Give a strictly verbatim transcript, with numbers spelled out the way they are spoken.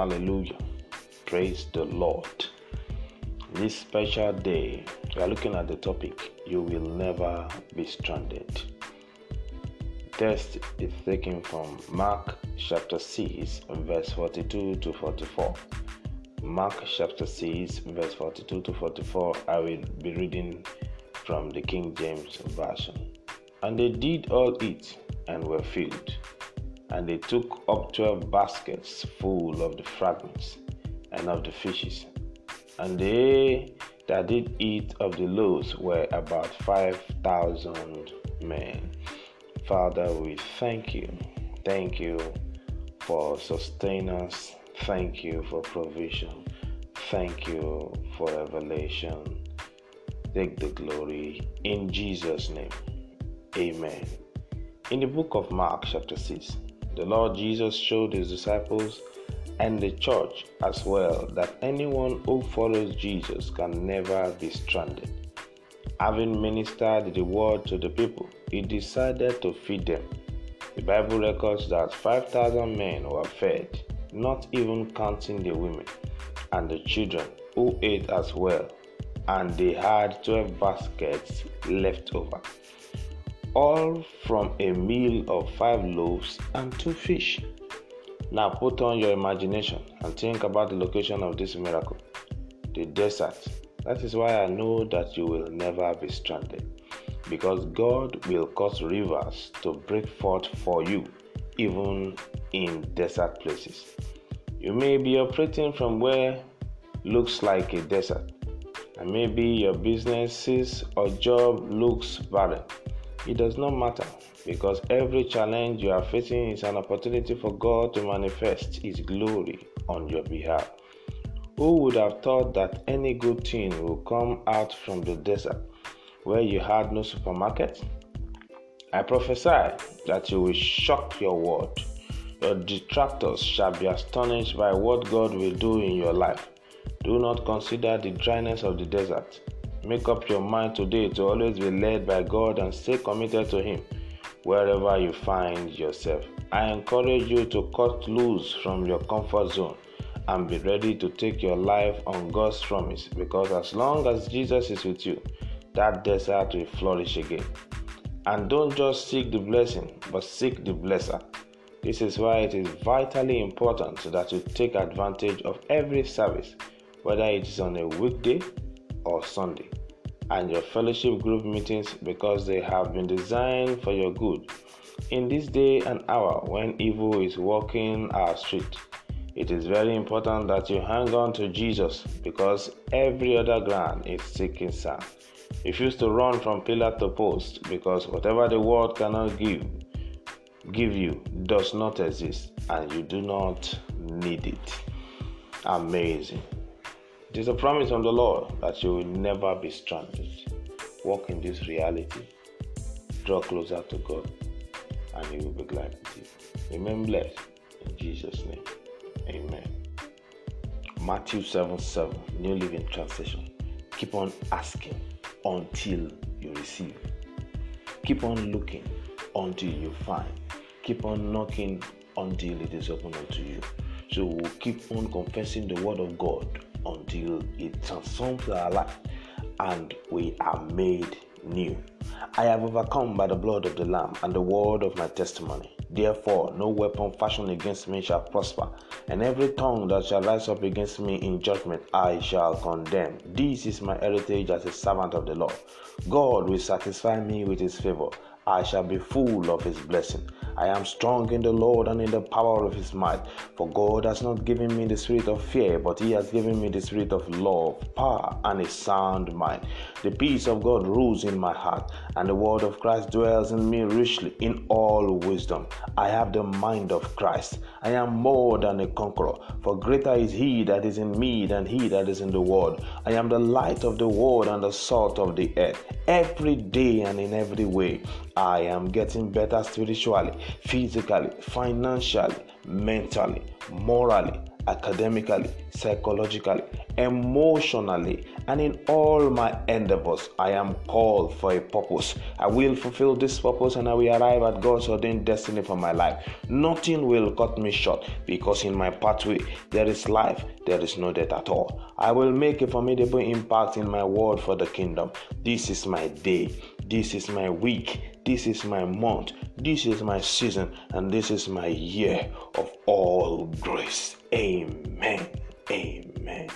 Hallelujah. Praise the Lord. This special day, we are looking at the topic, you will never be stranded. Text is taken from Mark chapter six, verse forty-two to forty-four. Mark chapter six, verse forty-two to forty-four. I will be reading from the King James Version. And they did all eat and were filled. And they took up twelve baskets full of the fragments and of the fishes. And they that did eat of the loaves were about five thousand men. Father, we thank you. Thank you for sustenance. Thank you for provision. Thank you for revelation. Take the glory in Jesus' name. Amen. In the book of Mark chapter six, the Lord Jesus showed his disciples and the church as well that anyone who follows Jesus can never be stranded. Having ministered the word to the people, he decided to feed them. The Bible records that five thousand men were fed, not even counting the women and the children who ate as well, and they had twelve baskets left over, all from a meal of five loaves and two fish. Now put on your imagination and think about the location of this miracle, the desert. That is why I know that you will never be stranded, because God will cause rivers to break forth for you, even in desert places. You may be operating from where looks like a desert, and maybe your businesses or job looks barren. It does not matter, because every challenge you are facing is an opportunity for God to manifest His glory on your behalf. Who would have thought that any good thing will come out from the desert where you had no supermarket? I prophesy that you will shock your world. Your detractors shall be astonished by what God will do in your life. Do not consider the dryness of the desert. Make up your mind today to always be led by God and stay committed to Him wherever you find yourself. I encourage you to cut loose from your comfort zone and be ready to take your life on God's promise, because as long as Jesus is with you, that desert will flourish again. And don't just seek the blessing, but seek the blesser. This is why it is vitally important that you take advantage of every service, whether it is on a weekday or Sunday, and your fellowship group meetings, because they have been designed for your good. In this day and hour when evil is walking our street, it is very important that you hang on to Jesus, because every other ground is sinking sand. Refuse to run from pillar to post, because whatever the world cannot give, give you does not exist, and you do not need it. Amazing. It is a promise from the Lord that you will never be stranded. Walk in this reality. Draw closer to God, and He will be glad with you. Remain blessed in Jesus' name. Amen. Matthew seven seven, New Living Translation. Keep on asking until you receive. Keep on looking until you find. Keep on knocking until it is open unto you. So we'll keep on confessing the word of God until it transforms our life and we are made new. I have overcome by the blood of the Lamb and the word of my testimony. Therefore, no weapon fashioned against me shall prosper, and every tongue that shall rise up against me in judgment I shall condemn. This is my heritage as a servant of the Lord. God will satisfy me with His favor. I shall be full of His blessing. I am strong in the Lord and in the power of His might. For God has not given me the spirit of fear, but He has given me the spirit of love, power, and a sound mind. The peace of God rules in my heart, and the word of Christ dwells in me richly in all wisdom. I have the mind of Christ. I am more than a conqueror, for greater is He that is in me than he that is in the world. I am the light of the world and the salt of the earth. Every day and in every way, I am getting better spiritually, physically, financially, mentally, morally, academically, psychologically, emotionally, and in all my endeavors. I am called for a purpose. I will fulfill this purpose and I will arrive at God's ordained destiny for my life. Nothing will cut me short, because in my pathway there is life, there is no death at all. I will make a formidable impact in my world for the kingdom. This is my day. This is my week. This is my month. This is my season. And this is my year of all grace. Amen. Amen.